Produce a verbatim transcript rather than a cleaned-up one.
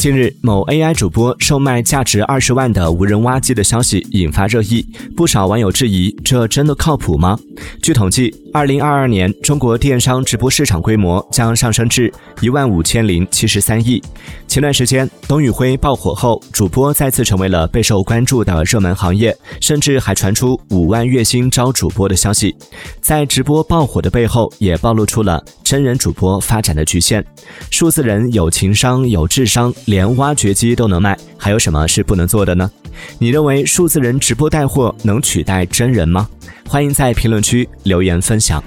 近日，某 A I 主播售卖价值二十万的无人挖机的消息引发热议，不少网友质疑这真的靠谱吗？据统计，二零二二年中国电商直播市场规模将上升至一万五千零七十三亿。前段时间，董宇辉爆火后，主播再次成为了备受关注的热门行业，甚至还传出五万月薪招主播的消息。在直播爆火的背后，也暴露出了真人主播发展的局限。数字人有情商，有智商。连挖掘机都能卖，还有什么是不能做的呢？你认为数字人直播带货能取代真人吗？欢迎在评论区留言分享。